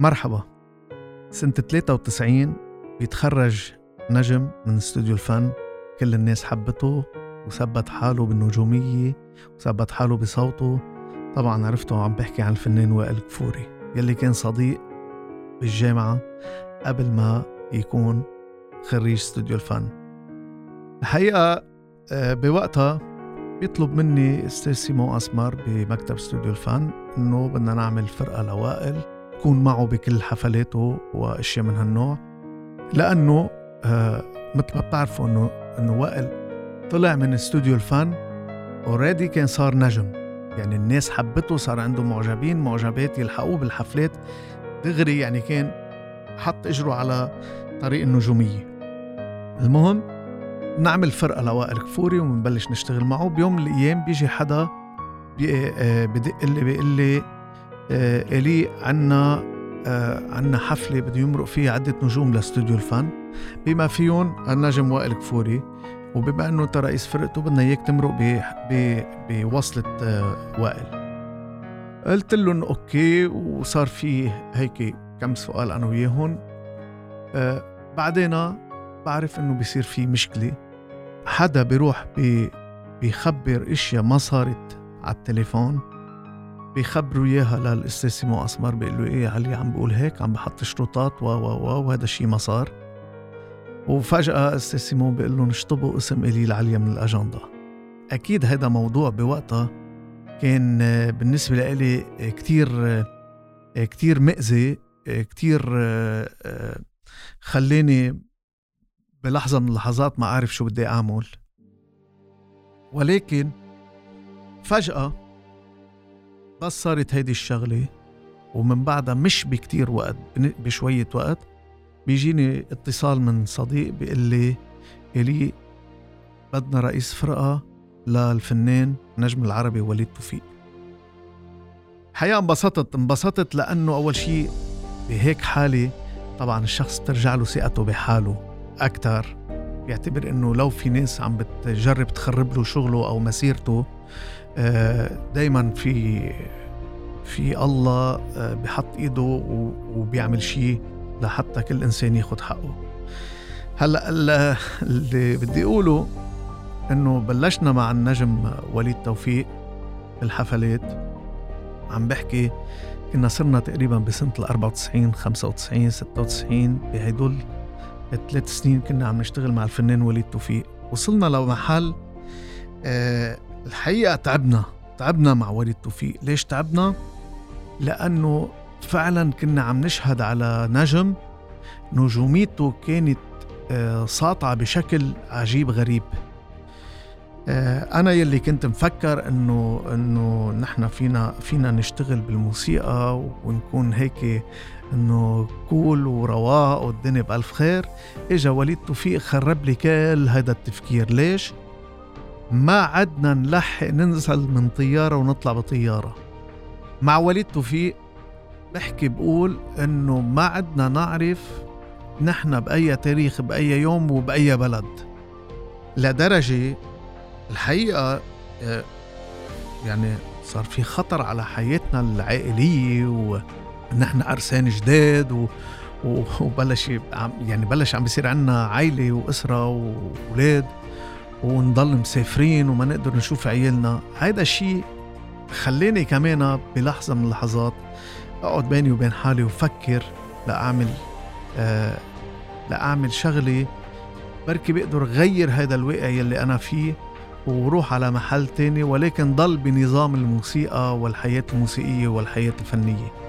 مرحبا. سنة 93 بيتخرج نجم من استوديو الفن، كل الناس حبته وثبت حاله بالنجومية وثبت حاله بصوته. طبعا عرفته عم بحكي عن الفنان وائل كفوري يلي كان صديق بالجامعة قبل ما يكون خريج استوديو الفن. الحقيقة بوقتها بيطلب مني أستاذ سيمون اسمر بمكتب استوديو الفن إنه بدنا نعمل فرقة لوائل تكون معه بكل حفلاته وأشياء من هالنوع، لأنه مثل ما بتعرفوا إنه وائل طلع من استوديو الفن أوريدي كان صار نجم، يعني الناس حبته، صار عنده معجبين معجبات يلحقوه بالحفلات دغري، يعني كان حط إجره على طريق النجومية. المهم نعمل فرقة لوائل كفوري ومنبلش نشتغل معه. بيوم من الأيام بيجي حدا بدق اللي بيقول لي إيلي عنا حفلة بده يمرق فيها عدة نجوم لاستوديو الفن بما فيهم النجم وائل كفوري، وبما أنه أنت رئيس فرقته بدنا إياك تمرق بوصلة وائل. قلت لهم أوكي، وصار في هيك كم سؤال أنا وياهم. بعدين بعرف أنه بيصير في مشكلة، حدا بيروح بيخبر إشياء ما صارت على التليفون، بيخبروا إياها للأستاذ سيمون اسمر، بيقولوا إيه علي عم بقول هيك، عم بحط شروطات وهذا الشيء ما صار. وفجأة أستاذ سيمون بيقول لهم اشطبوا اسم إيلي العليا من الأجندة. أكيد هذا موضوع بوقتها كان بالنسبة لإلي كتير مأذي، كتير خليني بلحظة من اللحظات ما أعرف شو بدي أعمل. ولكن فجأة بس صارت هيدي الشغلة، ومن بعدها مش بكتير وقت، بشوية وقت، بيجيني اتصال من صديق بيقول لي إيلي بدنا رئيس فرقة للفنان نجم العربي وليد توفيق. حقيقة انبسطت لأنه أول شيء بهيك حالة طبعا الشخص ترجع له ثقته بحاله أكتر، يعتبر إنه لو في ناس عم بتجرب تخرب له شغله أو مسيرته، دايما في الله بحط إيده وبيعمل شيء لحتى كل إنسان ياخد حقه. هلأ اللي بدي أقوله إنه بلشنا مع النجم وليد توفيق الحفلات، عم بحكي كنا صرنا تقريبا بسنة 94 95 96 بهدول 3 سنين كنا عم نشتغل مع الفنان وليد توفيق. وصلنا لمحل الحقيقة تعبنا مع وليد توفيق. ليش تعبنا؟ لأنه فعلا كنا عم نشهد على نجم نجوميته كانت ساطعة بشكل عجيب غريب. أنا يلي كنت مفكر إنه نحن فينا نشتغل بالموسيقى ونكون هيك إنه كول ورواق والدنيا بألف خير، إجا وليد توفيق خرب لي كل هذا التفكير. ليش؟ ما عدنا نلحق ننزل من طيارة ونطلع بطيارة. مع وليد توفيق بحكي بقول إنه ما عدنا نعرف نحن بأي تاريخ بأي يوم وبأي بلد، لدرجة الحقيقة يعني صار في خطر على حياتنا العائلية، ونحن عرسان جداد وبلش يعني عم بيصير عنا عائلة وأسرة وولاد، ونضل مسافرين وما نقدر نشوف عيالنا. هيدا الشيء خليني كمان بلحظة من اللحظات أقعد بيني وبين حالي وفكر لأعمل شغلي بركي بقدر غير هيدا الواقع يلي أنا فيه وروح على محل تاني، ولكن ضل بنظام الموسيقى والحياة الموسيقية والحياة الفنية.